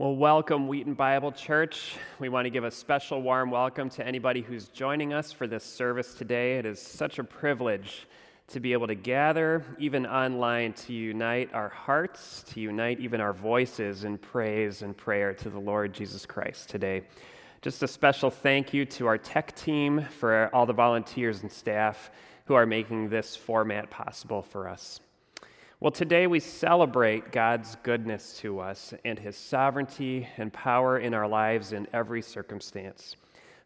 Well, welcome, Wheaton Bible Church. We want to give a special warm welcome to anybody who's joining us for this service today. It is such a privilege to be able to gather, even online, to unite our hearts, to unite even our voices in praise and prayer to the Lord Jesus Christ today. Just a special thank you to our tech team for all the volunteers and staff who are making this format possible for us. Well, today we celebrate God's goodness to us and his sovereignty and power in our lives in every circumstance.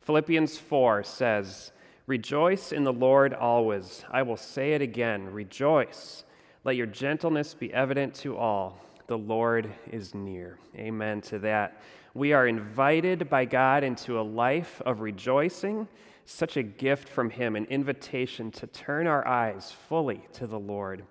Philippians 4 says, "Rejoice in the Lord always. I will say it again, rejoice. Let your gentleness be evident to all. The Lord is near." Amen to that. We are invited by God into a life of rejoicing, such a gift from him, an invitation to turn our eyes fully to the Lord.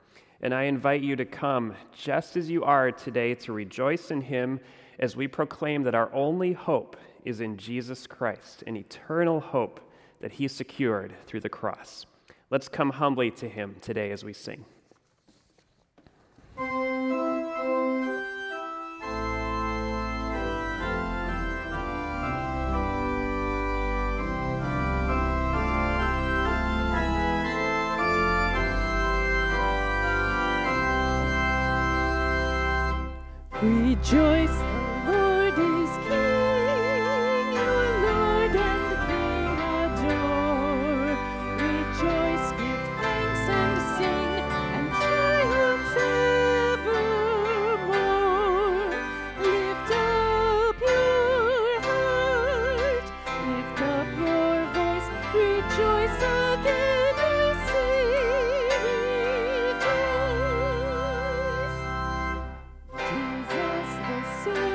And I invite you to come just as you are today to rejoice in him as we proclaim that our only hope is in Jesus Christ, an eternal hope that he secured through the cross. Let's come humbly to him today as we sing. Rejoice, the Lord is King, our Lord and King adore. Rejoice, give thanks and sing, and triumph evermore. Lift up your heart, lift up your voice, rejoice again, I say rejoice. See you.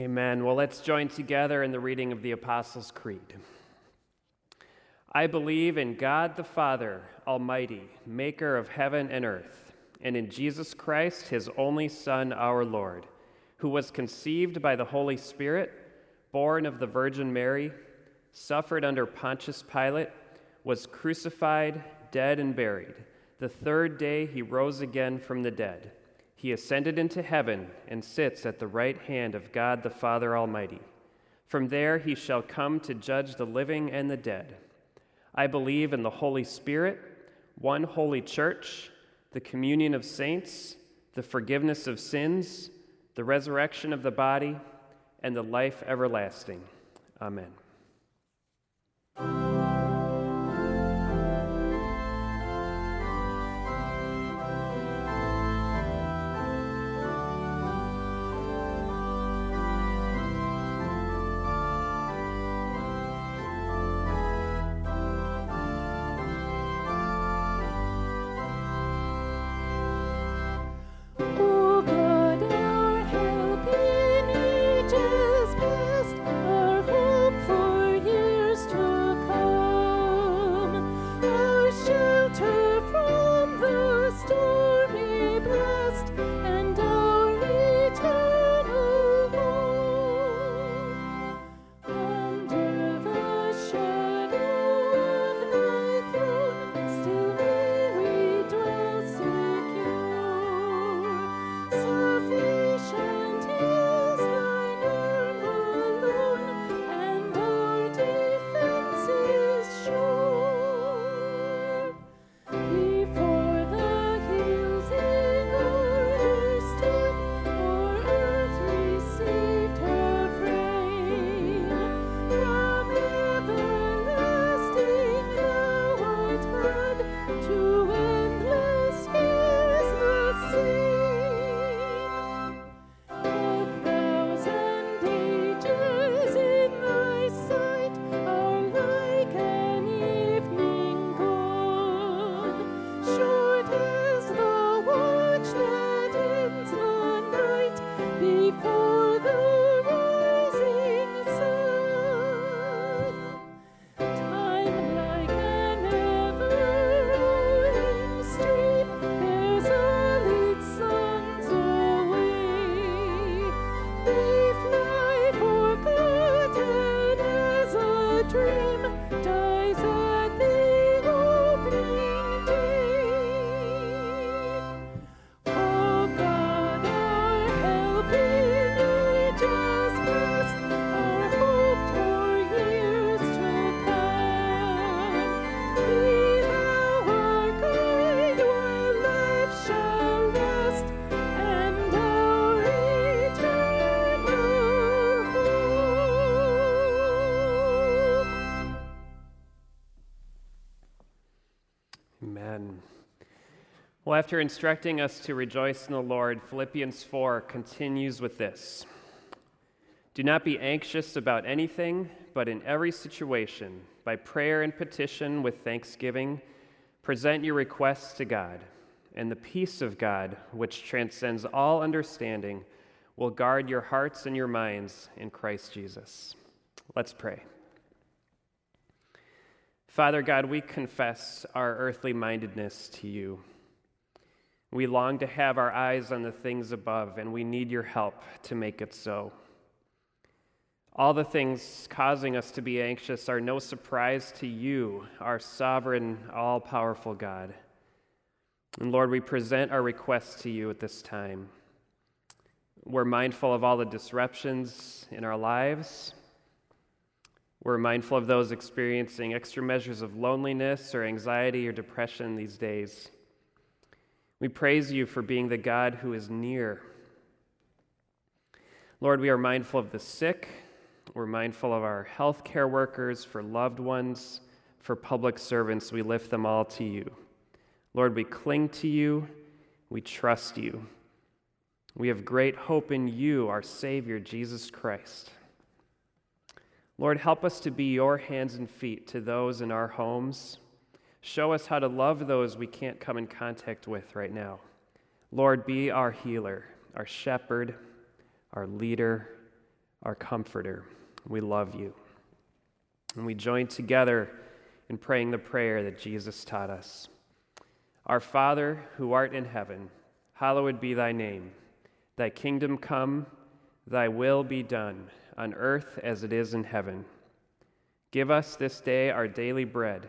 Amen. Well, let's join together in the reading of the Apostles' Creed. I believe in God the Father, Almighty, maker of heaven and earth, and in Jesus Christ, his only Son, our Lord, who was conceived by the Holy Spirit, born of the Virgin Mary, suffered under Pontius Pilate, was crucified, dead, and buried. The third day he rose again from the dead. He ascended into heaven and sits at the right hand of God the Father Almighty. From there he shall come to judge the living and the dead. I believe in the Holy Spirit, one holy church, the communion of saints, the forgiveness of sins, the resurrection of the body, and the life everlasting. Amen. Well, after instructing us to rejoice in the Lord, Philippians 4 continues with this. Do not be anxious about anything, but in every situation, by prayer and petition with thanksgiving, present your requests to God, and the peace of God, which transcends all understanding, will guard your hearts and your minds in Christ Jesus. Let's pray. Father God, we confess our earthly mindedness to you. We long to have our eyes on the things above, and we need your help to make it so. All the things causing us to be anxious are no surprise to you, our sovereign, all-powerful God. And Lord, we present our requests to you at this time. We're mindful of all the disruptions in our lives. We're mindful of those experiencing extra measures of loneliness or anxiety or depression these days. We praise you for being the God who is near. Lord, we are mindful of the sick. We're mindful of our healthcare workers, for loved ones, for public servants. We lift them all to you. Lord, we cling to you. We trust you. We have great hope in you, our Savior, Jesus Christ. Lord, help us to be your hands and feet to those in our homes. Show us how to love those we can't come in contact with right now. Lord, be our healer, our shepherd, our leader, our Comforter. We love you. And we join together in praying the prayer that Jesus taught us. Our Father, who art in heaven, hallowed be thy name. Thy kingdom come, thy will be done, on earth as it is in heaven. Give us this day our daily bread,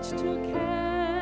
To care.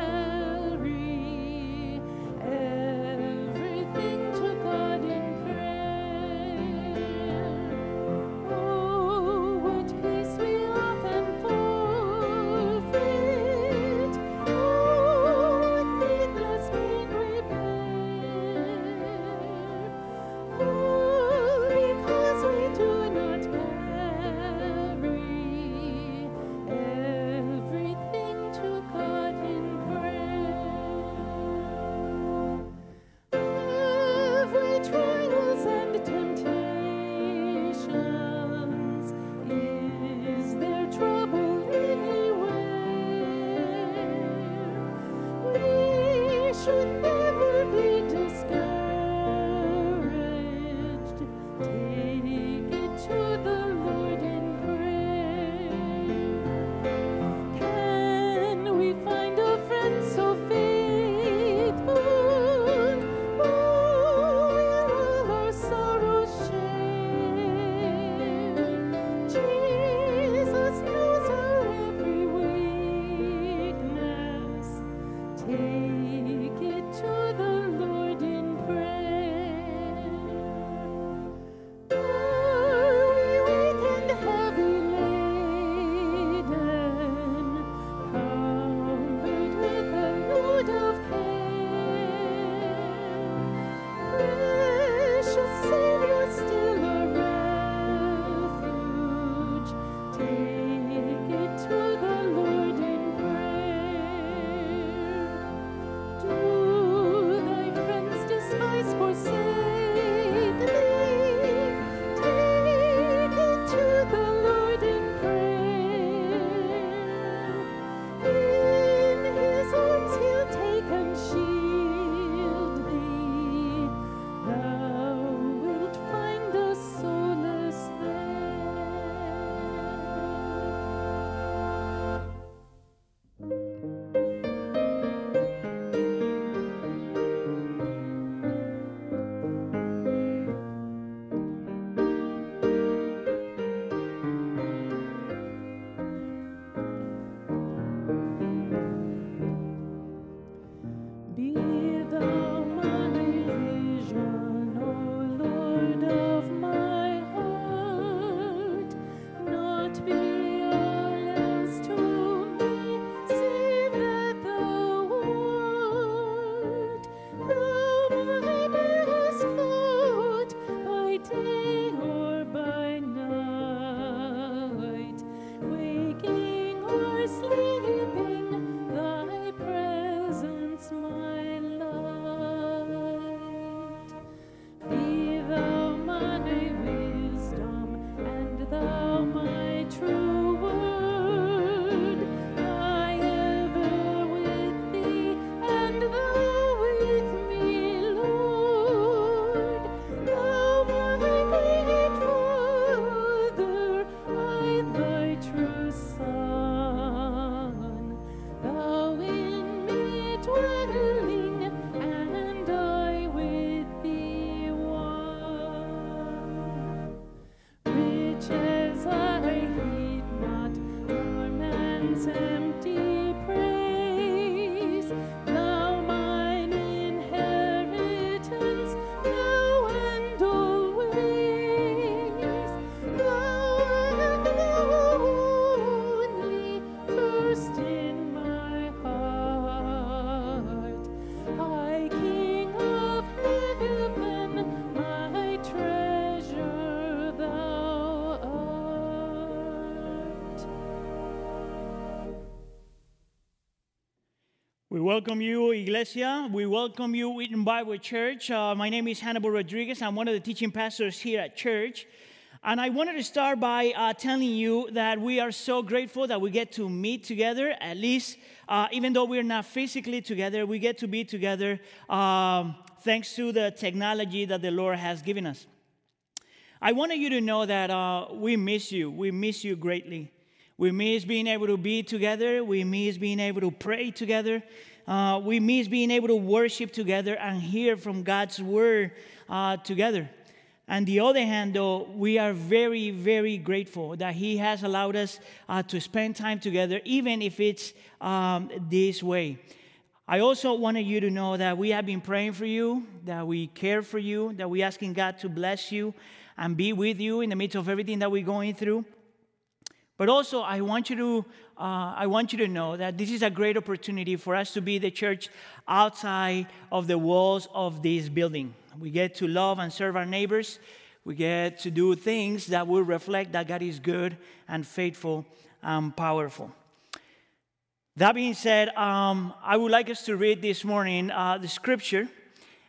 welcome you, Iglesia. We welcome you, Wheaton Bible Church. My name is Hannibal Rodriguez. I'm one of the teaching pastors here at church. And I wanted to start by telling you that we are so grateful that we get to meet together, at least even though we're not physically together, we get to be together thanks to the technology that the Lord has given us. I wanted you to know that we miss you. We miss you greatly. We miss being able to be together. We miss being able to pray together. We miss being able to worship together and hear from God's word together. On the other hand, though, we are very, very grateful that He has allowed us to spend time together, even if it's this way. I also wanted you to know that we have been praying for you, that we care for you, that we're asking God to bless you and be with you in the midst of everything that we're going through. But also, I want you to know that this is a great opportunity for us to be the church outside of the walls of this building. We get to love and serve our neighbors. We get to do things that will reflect that God is good and faithful and powerful. That being said, I would like us to read this morning the scripture.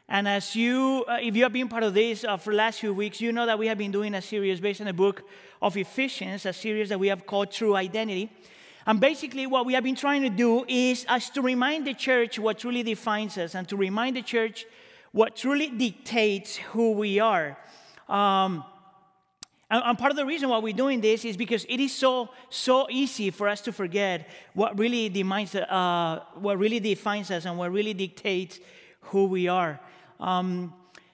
And as if you have been part of this for the last few weeks, you know that we have been doing a series based on the book of Ephesians, a series that we have called True Identity. And basically what we have been trying to do is us to remind the church what truly defines us and to remind the church what truly dictates who we are. And part of the reason why we're doing this is because it is so easy for us to forget what really defines us and what really dictates who we are.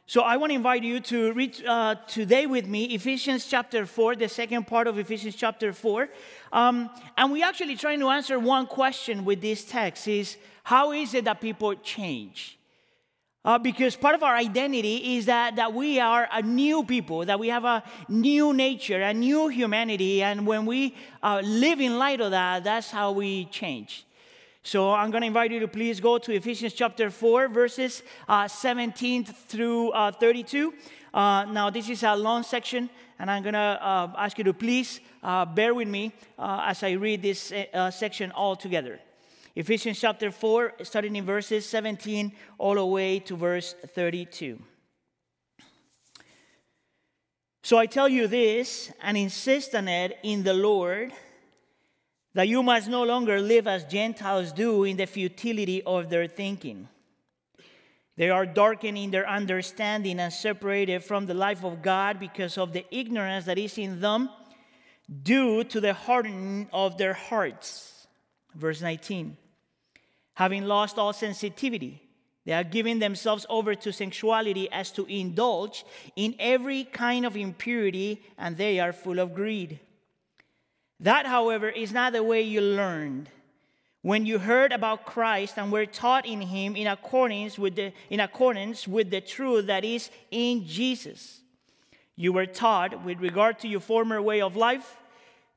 So I want to invite you to read today with me Ephesians chapter 4, the second part of Ephesians chapter 4. And we're actually trying to answer one question with this text is, how is it that people change? Because part of our identity is that we are a new people, that we have a new nature, a new humanity. And when we live in light of that, that's how we change. So I'm going to invite you to please go to Ephesians chapter 4, verses 17 through 32. Now, this is a long section, and I'm going to ask you to please bear with me as I read this section all together. Ephesians chapter 4, starting in verses 17 all the way to verse 32. So I tell you this, and insist on it in the Lord, that you must no longer live as Gentiles do in the futility of their thinking. They are darkened in their understanding and separated from the life of God because of the ignorance that is in them due to the hardening of their hearts. Verse 19. Having lost all sensitivity, they are giving themselves over to sensuality as to indulge in every kind of impurity, and they are full of greed. That, however, is not the way you learned. When you heard about Christ and were taught in Him in accordance with the truth that is in Jesus, you were taught with regard to your former way of life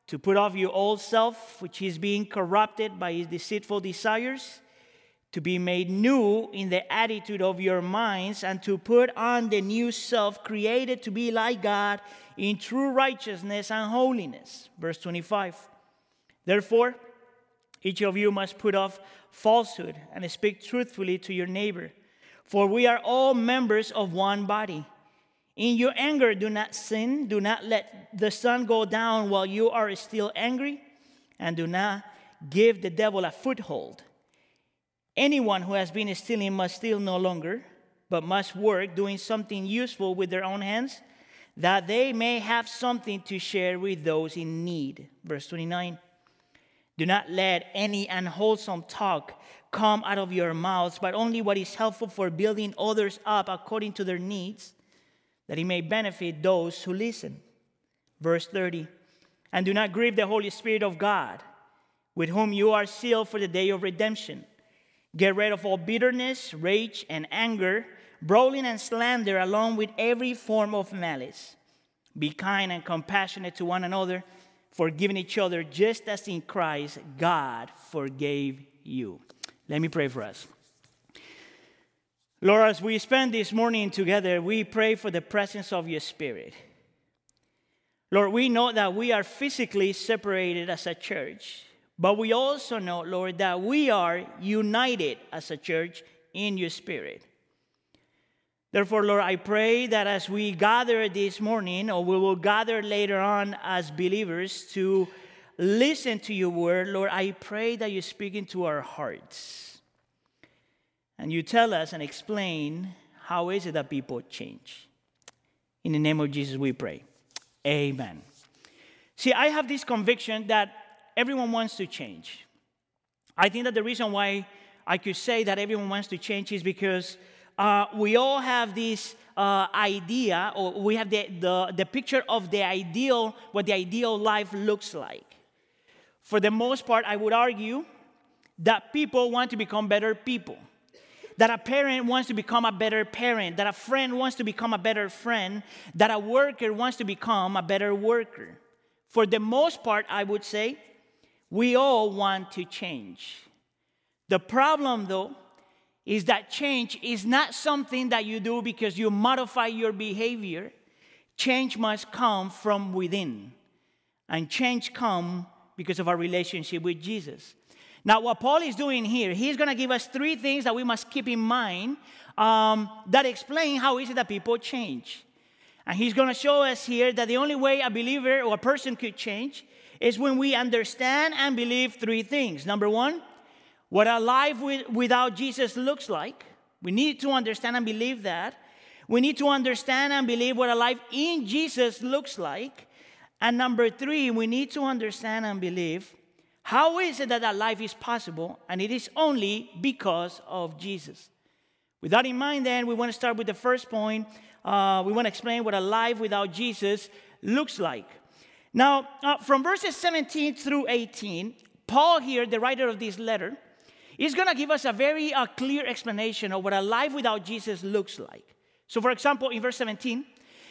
to put off your old self, which is being corrupted by its deceitful desires, to be made new in the attitude of your minds, and to put on the new self created to be like God in true righteousness and holiness. Verse 25. Therefore, each of you must put off falsehood and speak truthfully to your neighbor, for we are all members of one body. In your anger, do not sin. Do not let the sun go down while you are still angry, and do not give the devil a foothold. Anyone who has been stealing must steal no longer, but must work, doing something useful with their own hands, that they may have something to share with those in need. Verse 29. Do not let any unwholesome talk come out of your mouths, but only what is helpful for building others up according to their needs, that it may benefit those who listen. Verse 30. And do not grieve the Holy Spirit of God, with whom you are sealed for the day of redemption. Get rid of all bitterness, rage, and anger, brawling and slander, along with every form of malice. Be kind and compassionate to one another, forgiving each other, just as in Christ God forgave you. Let me pray for us. Lord, as we spend this morning together, we pray for the presence of your Spirit. Lord, we know that we are physically separated as a church. But we also know, Lord, that we are united as a church in your spirit. Therefore, Lord, I pray that as we gather this morning, or we will gather later on as believers to listen to your word, Lord, I pray that you speak into our hearts. And you tell us and explain how is it that people change. In the name of Jesus we pray. Amen. See, I have this conviction that everyone wants to change. I think that the reason why I could say that everyone wants to change is because we all have this idea, or we have the picture of the ideal, what the ideal life looks like. For the most part, I would argue that people want to become better people, that a parent wants to become a better parent, that a friend wants to become a better friend, that a worker wants to become a better worker. For the most part, I would say, we all want to change. The problem, though, is that change is not something that you do because you modify your behavior. Change must come from within. And change comes because of our relationship with Jesus. Now, what Paul is doing here, he's going to give us three things that we must keep in mind that explain how is it that people change. And he's going to show us here that the only way a believer or a person could change is when we understand and believe three things. Number one, what a life without Jesus looks like. We need to understand and believe that. We need to understand and believe what a life in Jesus looks like. And number three, we need to understand and believe how is it that that life is possible, and it is only because of Jesus. With that in mind, then, we want to start with the first point. We want to explain what a life without Jesus looks like. Now, from verses 17 through 18, Paul here, the writer of this letter, is going to give us a very clear explanation of what a life without Jesus looks like. So, for example, in verse 17,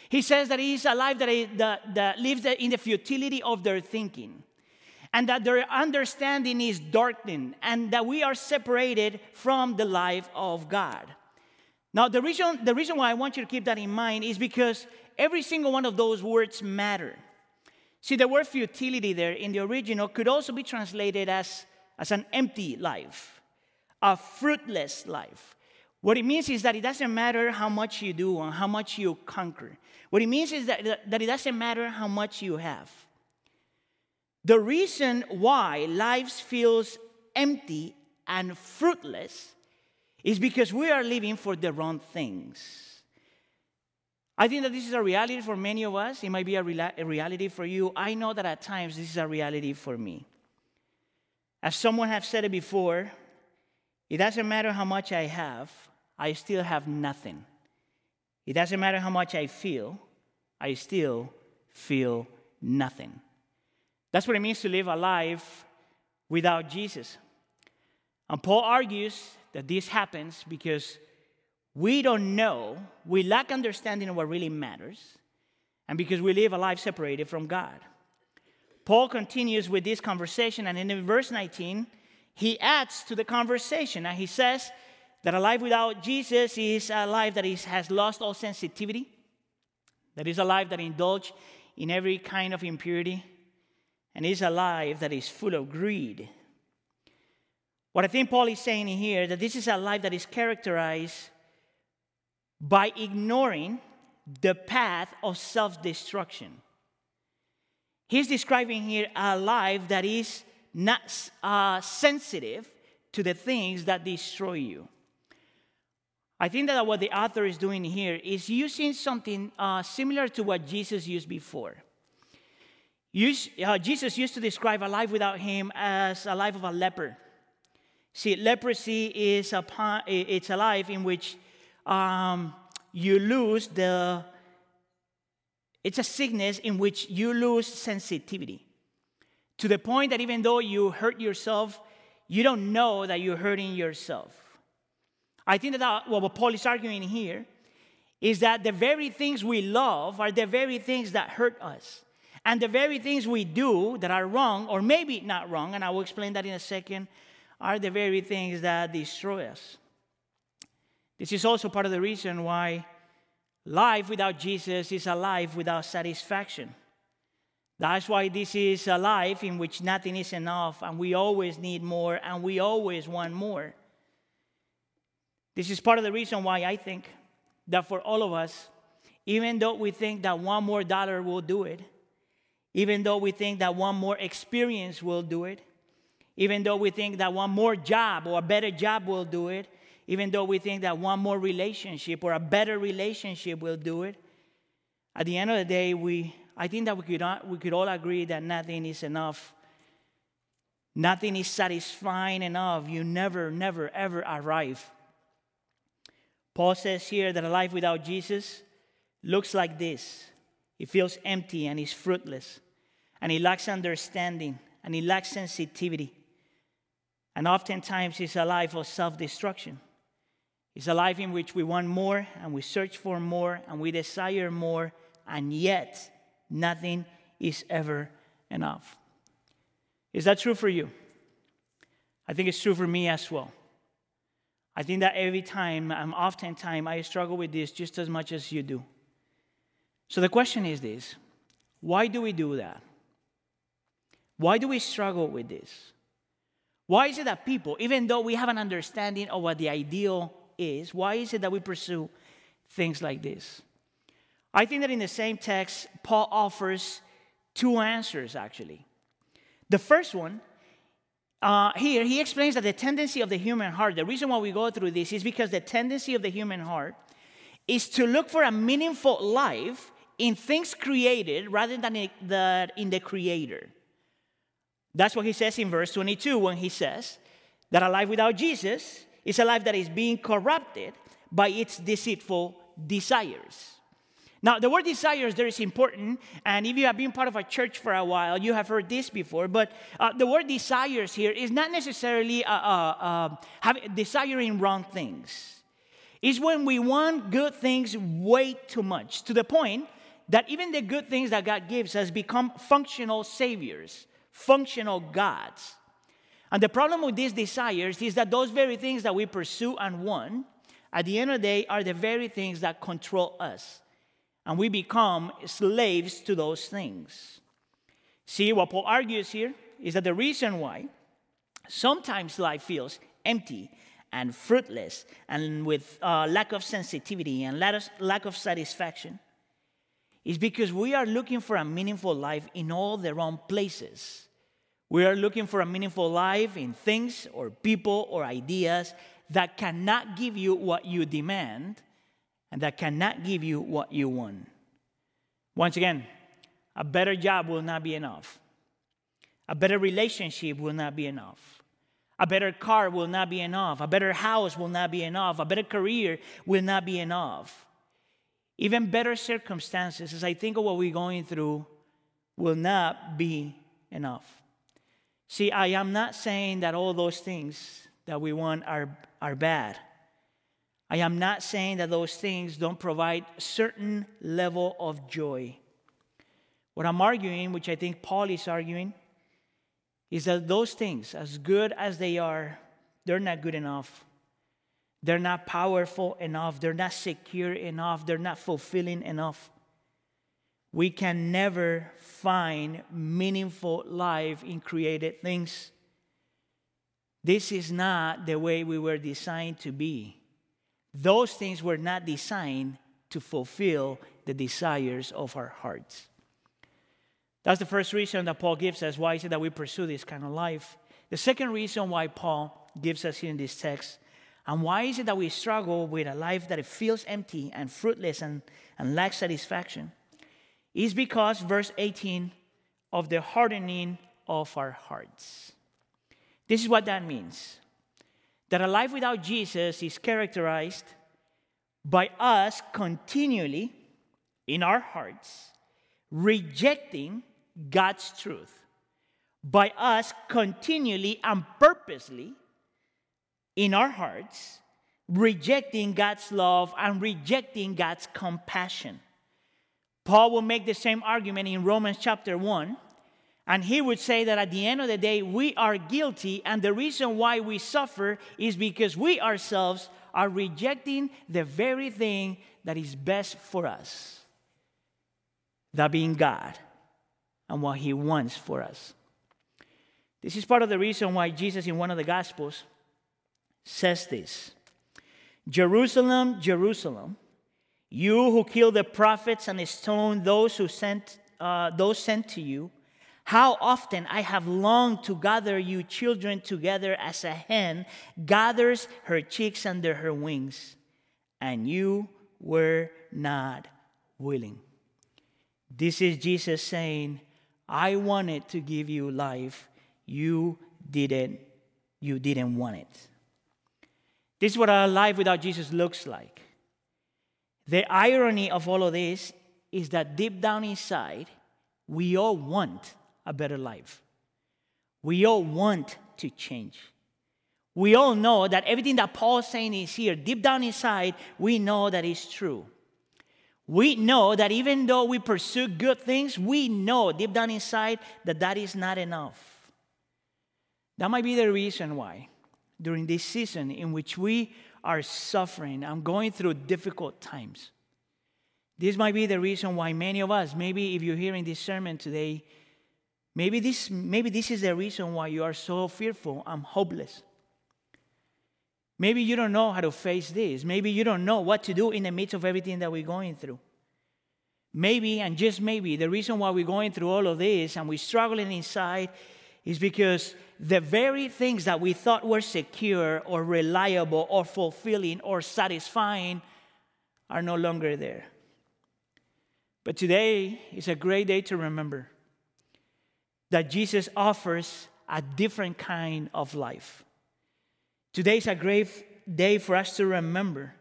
he says that it is a life that lives in the futility of their thinking, and that their understanding is darkened, and that we are separated from the life of God. Now, the reason why I want you to keep that in mind is because every single one of those words matter. See, the word futility there in the original could also be translated as an empty life, a fruitless life. What it means is that it doesn't matter how much you do and how much you conquer. What it means is that it doesn't matter how much you have. The reason why life feels empty and fruitless is because we are living for the wrong things. I think that this is a reality for many of us. It might be a reality for you. I know that at times this is a reality for me. As someone has said it before, it doesn't matter how much I have, I still have nothing. It doesn't matter how much I still feel nothing. That's what it means to live a life without Jesus. And Paul argues that this happens because we don't know, we lack understanding of what really matters, and because we live a life separated from God. Paul continues with this conversation, and in verse 19, he adds to the conversation, and he says that a life without Jesus is a life that has lost all sensitivity, that is a life that indulges in every kind of impurity, and is a life that is full of greed. What I think Paul is saying here, that this is a life that is characterized by ignoring the path of self-destruction. He's describing here a life that is not sensitive to the things that destroy you. I think that what the author is doing here is using something similar to what Jesus used before. Jesus used to describe a life without him as a life of a leper. See, leprosy is it's a life in which it's a sickness in which you lose sensitivity, to the point that even though you hurt yourself, you don't know that you're hurting yourself. I think that what Paul is arguing here is that the very things we love are the very things that hurt us. And the very things we do that are wrong, or maybe not wrong, and I will explain that in a second, are the very things that destroy us. This is also part of the reason why life without Jesus is a life without satisfaction. That's why this is a life in which nothing is enough, and we always need more, and we always want more. This is part of the reason why I think that for all of us, even though we think that one more dollar will do it, even though we think that one more experience will do it, even though we think that one more job or a better job will do it, even though we think that one more relationship or a better relationship will do it, at the end of the day, I think that we could all agree that nothing is enough. Nothing is satisfying enough. You never, ever arrive. Paul says here that a life without Jesus looks like this. It feels empty and is fruitless. And it lacks understanding. And it lacks sensitivity. And oftentimes it's a life of self-destruction. It's a life in which we want more, and we search for more, and we desire more, and yet nothing is ever enough. Is that true for you? I think it's true for me as well. I think that every time, and oftentimes, I struggle with this just as much as you do. So the question is this: why do we do that? Why do we struggle with this? Why is it that people, even though we have an understanding of what the ideal is, why is it that we pursue things like this? I think that in the same text, Paul offers two answers, actually. The first one, here, he explains that the tendency of the human heart, the reason why we go through this is because the tendency of the human heart is to look for a meaningful life in things created rather than in the Creator. That's what he says in verse 22 when he says that a life without Jesus is a life that is being corrupted by its deceitful desires. Now, the word desires there is important, and if you have been part of a church for a while, you have heard this before, but the word desires here is not necessarily desiring wrong things. It's when we want good things way too much, to the point that even the good things that God gives us become functional saviors. Functional gods. And the problem with these desires is that those very things that we pursue and want, at the end of the day, are the very things that control us. And we become slaves to those things. See, what Paul argues here is that the reason why sometimes life feels empty and fruitless and with lack of sensitivity and lack of satisfaction is because we are looking for a meaningful life in all the wrong places. We are looking for a meaningful life in things or people or ideas that cannot give you what you demand and that cannot give you what you want. Once again, a better job will not be enough. A better relationship will not be enough. A better car will not be enough. A better house will not be enough. A better career will not be enough. Even better circumstances, as I think of what we're going through, will not be enough. See, I am not saying that all those things that we want are bad. I am not saying that those things don't provide a certain level of joy. What I'm arguing, which I think Paul is arguing, is that those things, as good as they are, they're not good enough. They're not powerful enough. They're not secure enough. They're not fulfilling enough. We can never find meaningful life in created things. This is not the way we were designed to be. Those things were not designed to fulfill the desires of our hearts. That's the first reason that Paul gives us why he said that we pursue this kind of life. The second reason why Paul gives us here in this text, and why is it that we struggle with a life that feels empty and fruitless and lacks satisfaction? It's because, verse 18, of the hardening of our hearts. This is what that means. That a life without Jesus is characterized by us continually, in our hearts, rejecting God's truth. By us continually and purposely, in our hearts, rejecting God's love and rejecting God's compassion. Paul will make the same argument in Romans chapter 1, and he would say that at the end of the day, we are guilty, and the reason why we suffer is because we ourselves are rejecting the very thing that is best for us, that being God and what he wants for us. This is part of the reason why Jesus in one of the Gospels says this. Jerusalem, Jerusalem, you who kill the prophets and stone those who sent to you, how often I have longed to gather you children together as a hen gathers her chicks under her wings, and you were not willing. This is Jesus saying, I wanted to give you life. You didn't want it. This is what our life without Jesus looks like. The irony of all of this is that deep down inside, we all want a better life. We all want to change. We all know that everything that Paul's saying is here. Deep down inside, we know that it's true. We know that even though we pursue good things, we know deep down inside that that is not enough. That might be the reason why during this season in which we are suffering and going through difficult times, this might be the reason why many of us, maybe if you're hearing this sermon today, maybe this is the reason why you are so fearful and hopeless. Maybe you don't know how to face this. Maybe you don't know what to do in the midst of everything that we're going through. Maybe, and just maybe, the reason why we're going through all of this and we're struggling inside is because the very things that we thought were secure or reliable or fulfilling or satisfying are no longer there. But today is a great day to remember that Jesus offers a different kind of life. Today is a great day for us to remember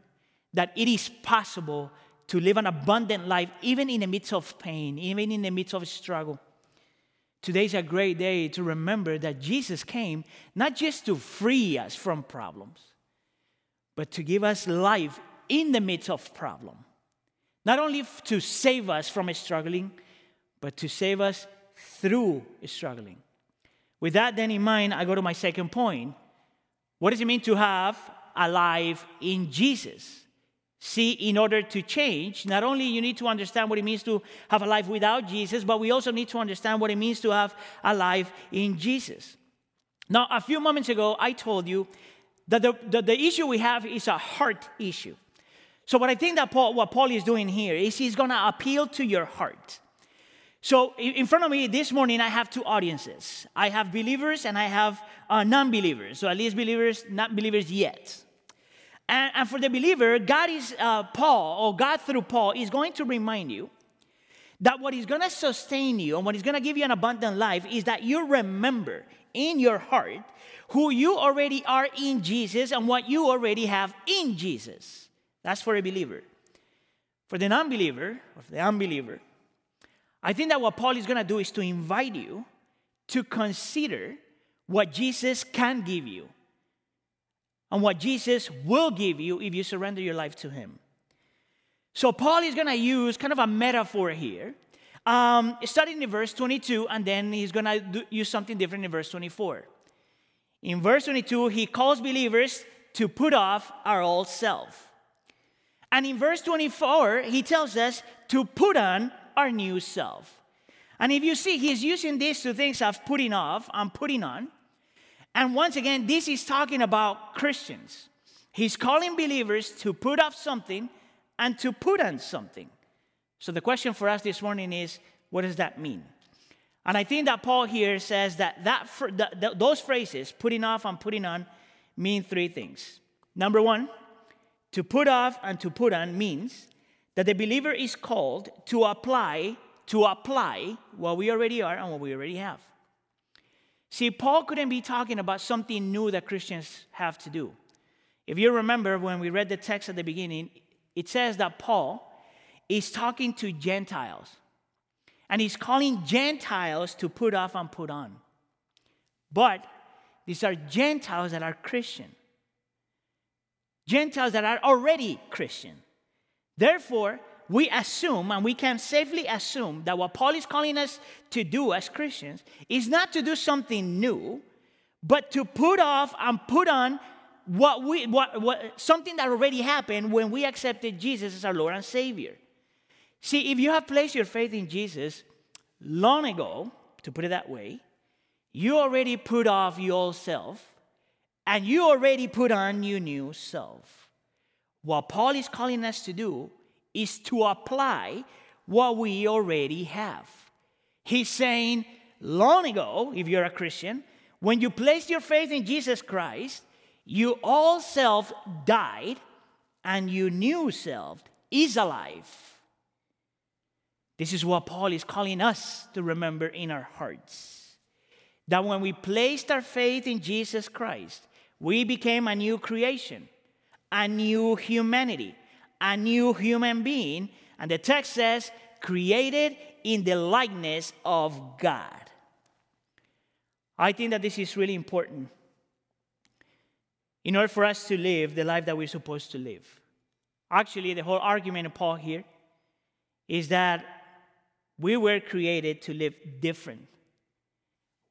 that it is possible to live an abundant life even in the midst of pain, even in the midst of struggle. Today is a great day to remember that Jesus came not just to free us from problems, but to give us life in the midst of problem. Not only to save us from struggling, but to save us through struggling. With that then in mind, I go to my second point. What does it mean to have a life in Jesus? See, in order to change, not only you need to understand what it means to have a life without Jesus, but we also need to understand what it means to have a life in Jesus. Now, a few moments ago, I told you that the issue we have is a heart issue. So what I think that Paul is doing here is he's going to appeal to your heart. So in front of me this morning, I have two audiences. I have believers and I have non-believers. So at least believers, not believers yet. And for the believer, God through Paul is going to remind you that what is going to sustain you and what is going to give you an abundant life is that you remember in your heart who you already are in Jesus and what you already have in Jesus. That's for a believer. For the non-believer, or for the unbeliever, I think that what Paul is going to do is to invite you to consider what Jesus can give you and what Jesus will give you if you surrender your life to him. So Paul is going to use kind of a metaphor here, starting in verse 22, and then he's going to use something different in verse 24. In verse 22, he calls believers to put off our old self. And in verse 24, he tells us to put on our new self. And if you see, he's using these two things of putting off and putting on. And once again, this is talking about Christians. He's calling believers to put off something and to put on something. So the question for us this morning is, what does that mean? And I think that Paul here says those phrases, putting off and putting on, mean three things. Number one, to put off and to put on means that the believer is called to apply what we already are and what we already have. See, Paul couldn't be talking about something new that Christians have to do. If you remember when we read the text at the beginning, it says that Paul is talking to Gentiles. And he's calling Gentiles to put off and put on. But these are Gentiles that are Christian. Gentiles that are already Christian. Therefore, we assume, and we can safely assume, that what Paul is calling us to do as Christians is not to do something new, but to put off and put on something that already happened when we accepted Jesus as our Lord and Savior. See, if you have placed your faith in Jesus, long ago, to put it that way, you already put off your old self, and you already put on your new self. What Paul is calling us to do is to apply what we already have. He's saying, long ago, if you're a Christian, when you placed your faith in Jesus Christ, your old self died, and your new self is alive. This is what Paul is calling us to remember in our hearts. That when we placed our faith in Jesus Christ, we became a new creation, a new humanity, a new human being. And the text says, created in the likeness of God. I think that this is really important in order for us to live the life that we're supposed to live. Actually, the whole argument of Paul here is that we were created to live different.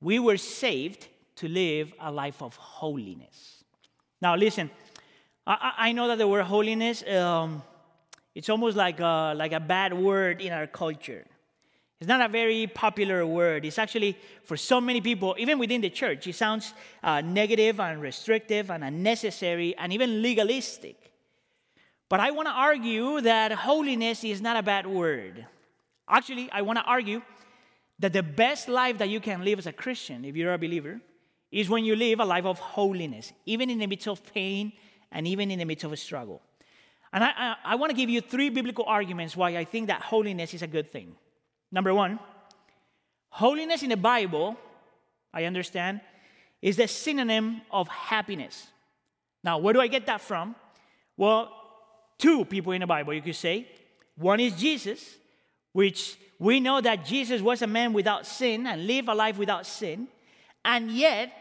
We were saved to live a life of holiness. Now, listen, I know that the word holiness, it's almost like a bad word in our culture. It's not a very popular word. It's actually, for so many people, even within the church, it sounds negative and restrictive and unnecessary and even legalistic. But I want to argue that holiness is not a bad word. Actually, I want to argue that the best life that you can live as a Christian, if you're a believer, is when you live a life of holiness, even in the midst of pain and even in the midst of a struggle. And I want to give you three biblical arguments why I think that holiness is a good thing. Number one, holiness in the Bible, I understand, is the synonym of happiness. Now, where do I get that from? Well, two people in the Bible, you could say. One is Jesus, which we know that Jesus was a man without sin and lived a life without sin. And yet,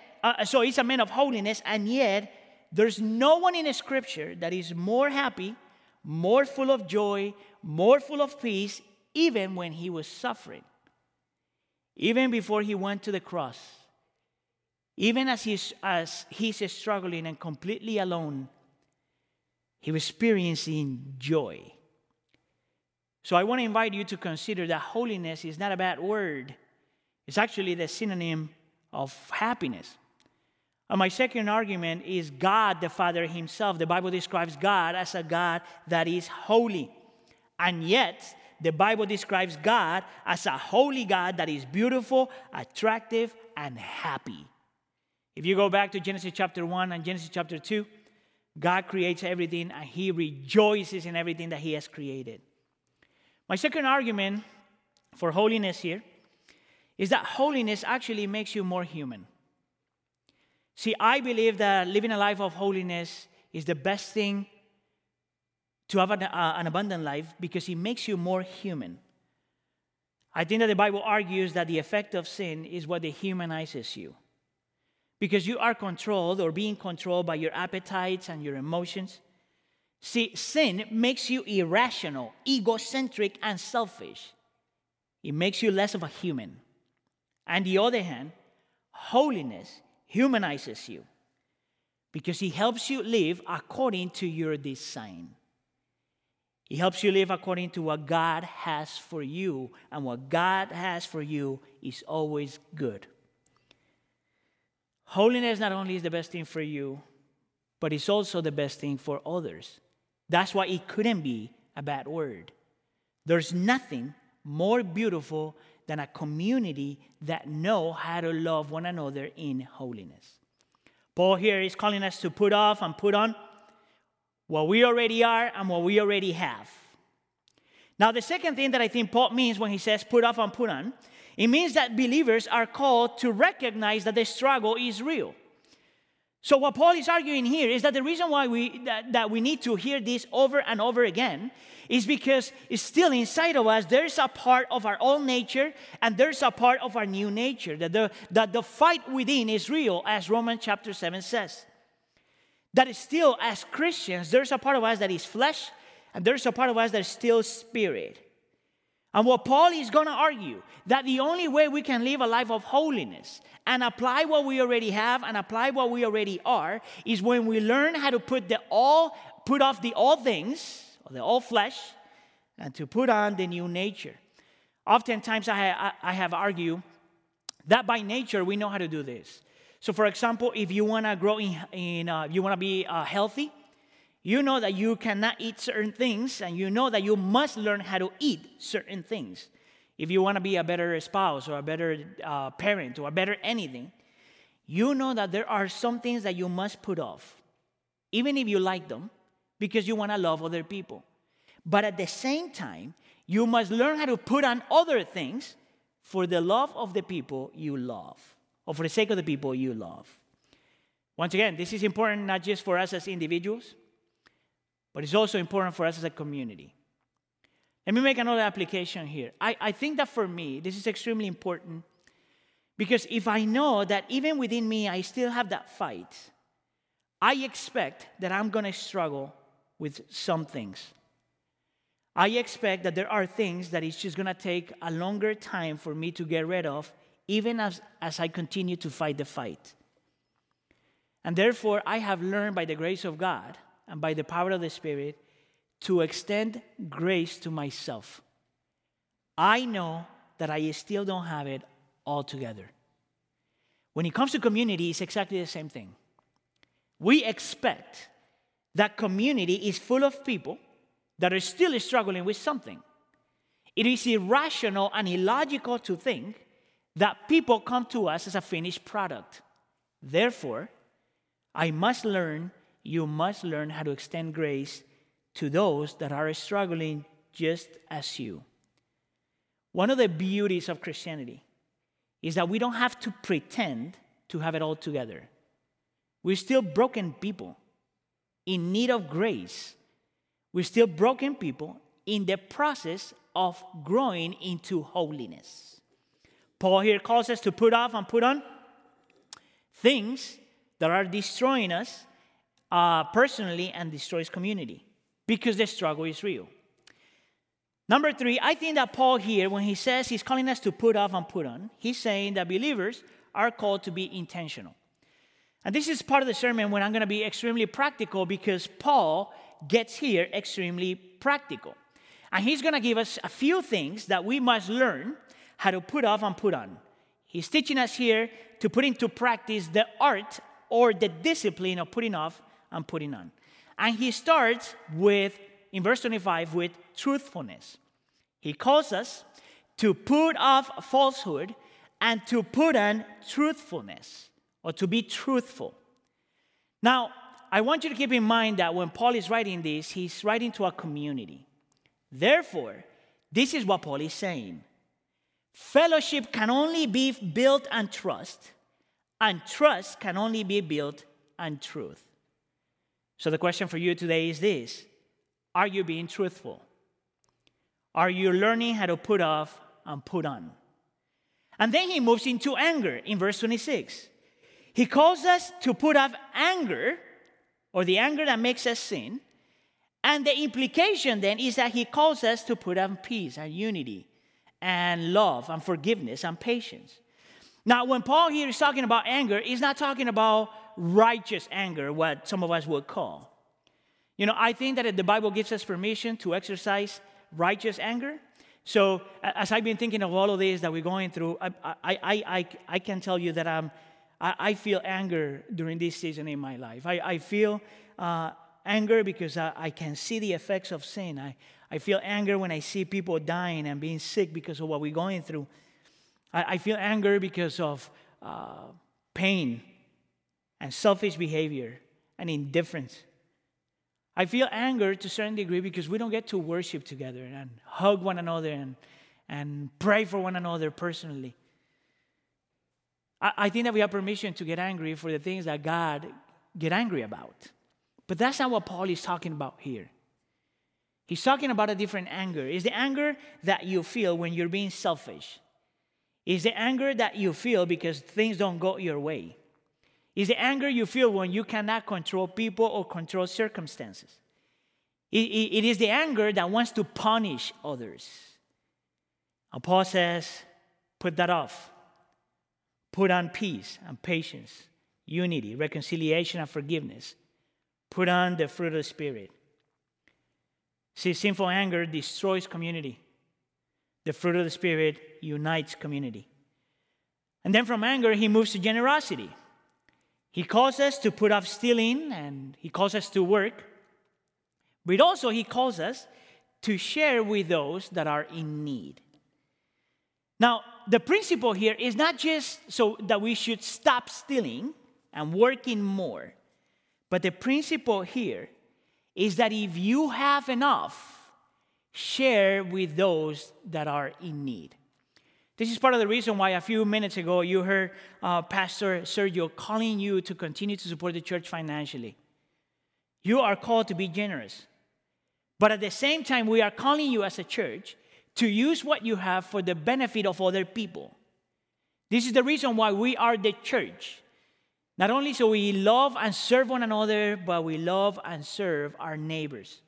so he's a man of holiness, and yet there's no one in the Scripture that is more happy, more full of joy, more full of peace, even when he was suffering, even before he went to the cross, even as he's struggling and completely alone, he was experiencing joy. So I want to invite you to consider that holiness is not a bad word. It's actually the synonym of happiness. And my second argument is God the Father himself. The Bible describes God as a God that is holy. And yet, the Bible describes God as a holy God that is beautiful, attractive, and happy. If you go back to Genesis chapter 1 and Genesis chapter 2, God creates everything, and he rejoices in everything that he has created. My second argument for holiness here is that holiness actually makes you more human. See, I believe that living a life of holiness is the best thing to have an abundant life because it makes you more human. I think that the Bible argues that the effect of sin is what dehumanizes you, because you are controlled or being controlled by your appetites and your emotions. See, sin makes you irrational, egocentric, and selfish. It makes you less of a human. On the other hand, holiness humanizes you because it helps you live according to your design. It helps you live according to what God has for you, and what God has for you is always good. Holiness not only is the best thing for you, but it's also the best thing for others. That's why it couldn't be a bad word. There's nothing more beautiful than a community that know how to love one another in holiness. Paul here is calling us to put off and put on what we already are and what we already have. Now, the second thing that I think Paul means when he says put off and put on, it means that believers are called to recognize that the struggle is real. So what Paul is arguing here is that the reason why we need to hear this over and over again is because it's still inside of us. There's a part of our old nature and there's a part of our new nature, that the fight within is real, as Romans chapter 7 says. That is still, as Christians, there's a part of us that is flesh and there's a part of us that is still spirit. And what Paul is going to argue, that the only way we can live a life of holiness and apply what we already have and apply what we already are is when we learn how to put off the old things, or the old flesh, and to put on the new nature. Oftentimes I have argued that by nature we know how to do this. So for example, if you want to grow you want to be healthy, you know that you cannot eat certain things, and you know that you must learn how to eat certain things. If you want to be a better spouse or a better parent or a better anything, you know that there are some things that you must put off, even if you like them, because you want to love other people. But at the same time, you must learn how to put on other things for the love of the people you love, or for the sake of the people you love. Once again, this is important not just for us as individuals, but it's also important for us as a community. Let me make another application here. I think that for me, this is extremely important, because if I know that even within me, I still have that fight, I expect that I'm going to struggle with some things. I expect that there are things that it's just going to take a longer time for me to get rid of, even as I continue to fight the fight. And therefore, I have learned by the grace of God and by the power of the Spirit to extend grace to myself. I know that I still don't have it all together. When it comes to community, it's exactly the same thing. We expect that community is full of people that are still struggling with something. It is irrational and illogical to think that people come to us as a finished product. Therefore, you must learn how to extend grace to those that are struggling just as you. One of the beauties of Christianity is that we don't have to pretend to have it all together. We're still broken people in need of grace. We're still broken people in the process of growing into holiness. Paul here calls us to put off and put on things that are destroying us personally and destroys community, because the struggle is real. Number three, I think that Paul here, when he says he's calling us to put off and put on, he's saying that believers are called to be intentional. And this is part of the sermon when I'm going to be extremely practical, because Paul gets here extremely practical. And he's going to give us a few things that we must learn how to put off and put on. He's teaching us here to put into practice the art or the discipline of putting off and putting on. And he starts with, in verse 25, with truthfulness. He calls us to put off falsehood and to put on truthfulness, or to be truthful. Now, I want you to keep in mind that when Paul is writing this, he's writing to a community. Therefore, this is what Paul is saying. Fellowship can only be built on trust, and trust can only be built on truth. So the question for you today is this: are you being truthful? Are you learning how to put off and put on? And then he moves into anger in verse 26. He calls us to put off anger, or the anger that makes us sin. And the implication then is that he calls us to put on peace and unity and love and forgiveness and patience. Now, when Paul here is talking about anger, he's not talking about righteous anger, what some of us would call. You know, I think that the Bible gives us permission to exercise righteous anger. So as I've been thinking of all of this that we're going through, I can tell you that I feel anger during this season in my life. I feel anger because I can see the effects of sin. I feel anger when I see people dying and being sick because of what we're going through. I feel anger because of pain and selfish behavior and indifference. I feel anger to a certain degree because we don't get to worship together and hug one another and pray for one another personally. I think that we have permission to get angry for the things that God get angry about. But that's not what Paul is talking about here. He's talking about a different anger. It's the anger that you feel when you're being selfish. It's the anger that you feel because things don't go your way. It's the anger you feel when you cannot control people or control circumstances. It is the anger that wants to punish others. And Paul says, put that off. Put on peace and patience, unity, reconciliation, and forgiveness. Put on the fruit of the Spirit. See, sinful anger destroys community. The fruit of the Spirit unites community. And then from anger, he moves to generosity. He calls us to put off stealing, and he calls us to work. But also he calls us to share with those that are in need. Now, the principle here is not just so that we should stop stealing and working more. But the principle here is that if you have enough, share with those that are in need. This is part of the reason why a few minutes ago you heard Pastor Sergio calling you to continue to support the church financially. You are called to be generous. But at the same time, we are calling you as a church to use what you have for the benefit of other people. This is the reason why we are the church. Not only so we love and serve one another, but we love and serve our neighbors.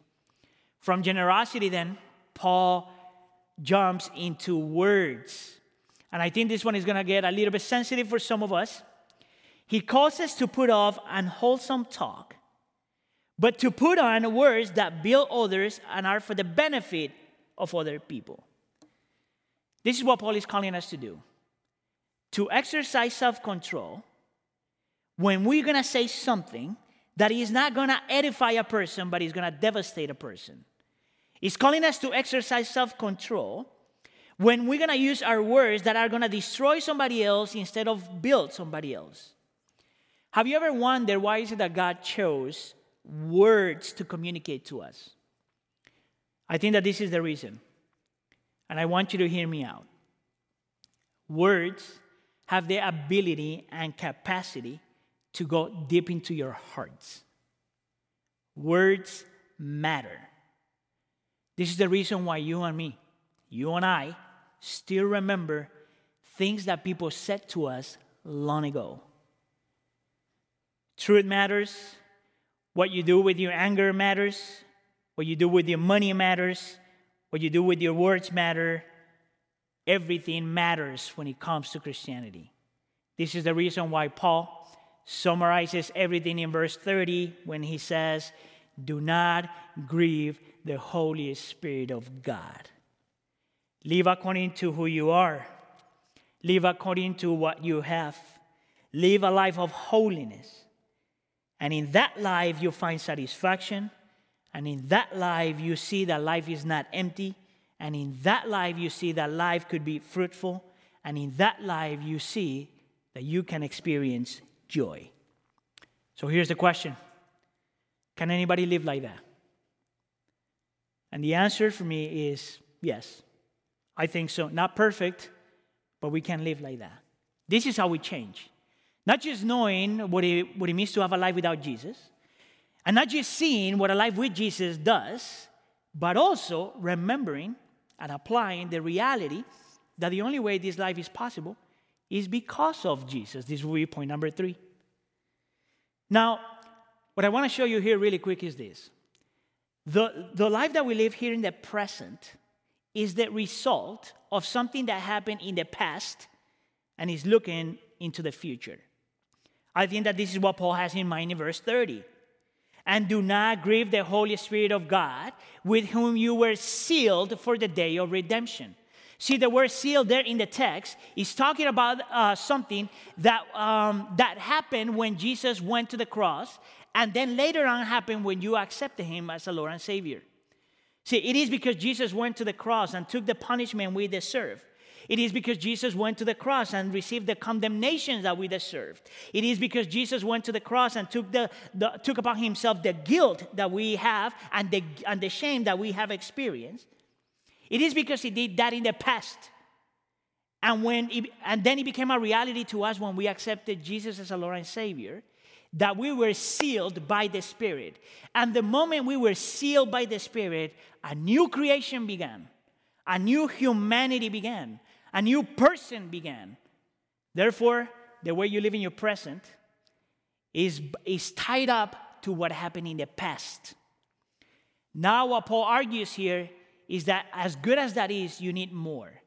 From generosity then, Paul jumps into words. And I think this one is going to get a little bit sensitive for some of us. He calls us to put off unwholesome talk, but to put on words that build others and are for the benefit of other people. This is what Paul is calling us to do. To exercise self-control when we're going to say something that is not going to edify a person, but is going to devastate a person. He's calling us to exercise self-control when we're going to use our words that are going to destroy somebody else instead of build somebody else. Have you ever wondered why is it that God chose words to communicate to us? I think that this is the reason. And I want you to hear me out. Words have the ability and capacity to go deep into your hearts. Words matter. This is the reason why you and I, still remember things that people said to us long ago. Truth matters. What you do with your anger matters. What you do with your money matters. What you do with your words matter. Everything matters when it comes to Christianity. This is the reason why Paul summarizes everything in verse 30 when he says, "Do not grieve the Holy Spirit of God. Live according to who you are. Live according to what you have. Live a life of holiness. And in that life you find satisfaction. And in that life you see that life is not empty. And in that life you see that life could be fruitful. And in that life you see that you can experience joy." So here's the question. Can anybody live like that? And the answer for me is yes. I think so. Not perfect, but we can live like that. This is how we change. Not just knowing what it means to have a life without Jesus, and not just seeing what a life with Jesus does, but also remembering and applying the reality that the only way this life is possible is because of Jesus. This will be point number 3. Now, what I want to show you here really quick is this. The life that we live here in the present is the result of something that happened in the past and is looking into the future. I think that this is what Paul has in mind in verse 30. "And do not grieve the Holy Spirit of God, with whom you were sealed for the day of redemption." See, the word "sealed" there in the text is talking about something that happened when Jesus went to the cross, and then later on happened when you accepted him as a Lord and Savior. See, it is because Jesus went to the cross and took the punishment we deserve. It is because Jesus went to the cross and received the condemnation that we deserved. It is because Jesus went to the cross and took upon himself the guilt that we have and the shame that we have experienced. It is because he did that in the past. And then it became a reality to us when we accepted Jesus as our Lord and Savior, that we were sealed by the Spirit. And the moment we were sealed by the Spirit, a new creation began. A new humanity began. A new person began. Therefore, the way you live in your present is tied up to what happened in the past. Now what Paul argues here is that as good as that is, you need more.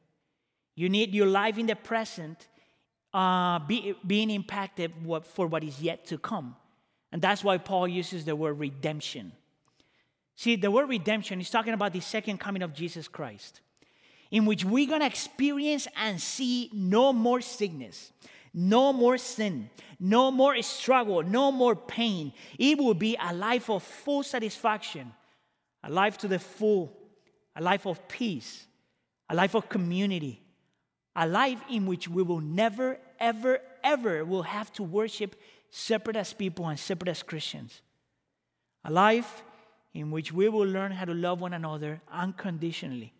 You need your life in the present being impacted for what is yet to come. And that's why Paul uses the word redemption. See, the word redemption is talking about the second coming of Jesus Christ. in which we're going to experience and see no more sickness, no more sin, no more struggle, no more pain. It will be a life of full satisfaction, a life to the full, a life of peace, a life of community, a life in which we will never, ever, ever will have to worship separate as people and separate as Christians. A life in which we will learn how to love one another unconditionally.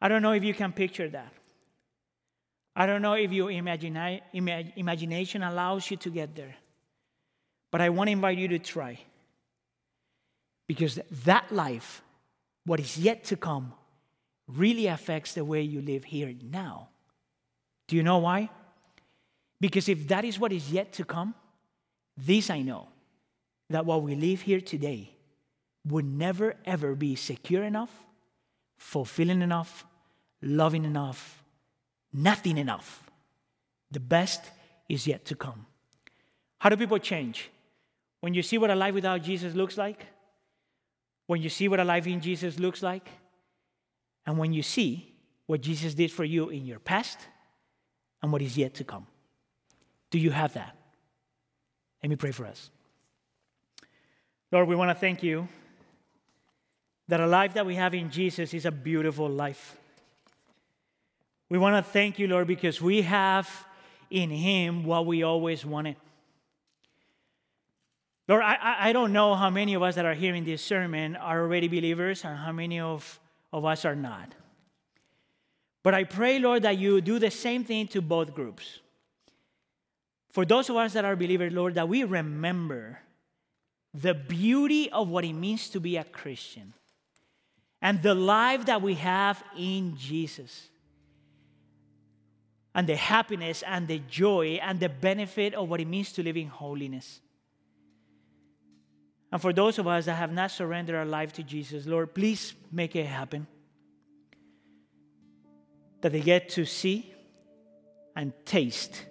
I don't know if you can picture that. I don't know if your imagination allows you to get there. But I want to invite you to try. Because that life, what is yet to come, really affects the way you live here now. Do you know why? Because if that is what is yet to come, this I know, that what we live here today would never ever be secure enough, fulfilling enough, loving enough, nothing enough. The best is yet to come. How do people change? When you see what a life without Jesus looks like, when you see what a life in Jesus looks like, and when you see what Jesus did for you in your past and what is yet to come. Do you have that? Let me pray for us. Lord, we want to thank you that a life that we have in Jesus is a beautiful life. We want to thank you, Lord, because we have in him what we always wanted. Lord, I don't know how many of us that are hearing this sermon are already believers and how many of us are not. But I pray, Lord, that you do the same thing to both groups. For those of us that are believers, Lord, that we remember the beauty of what it means to be a Christian and the life that we have in Jesus, and the happiness and the joy and the benefit of what it means to live in holiness. And for those of us that have not surrendered our life to Jesus, Lord, please make it happen. That they get to see and taste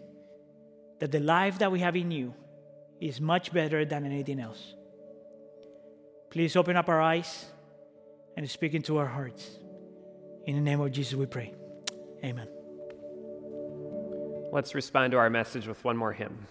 that the life that we have in you is much better than anything else. Please open up our eyes and speak into our hearts. In the name of Jesus we pray. Amen. Let's respond to our message with one more hymn.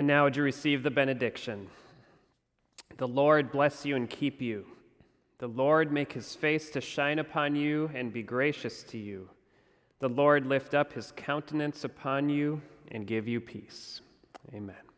And now would you receive the benediction? The Lord bless you and keep you. The Lord make his face to shine upon you and be gracious to you. The Lord lift up his countenance upon you and give you peace. Amen.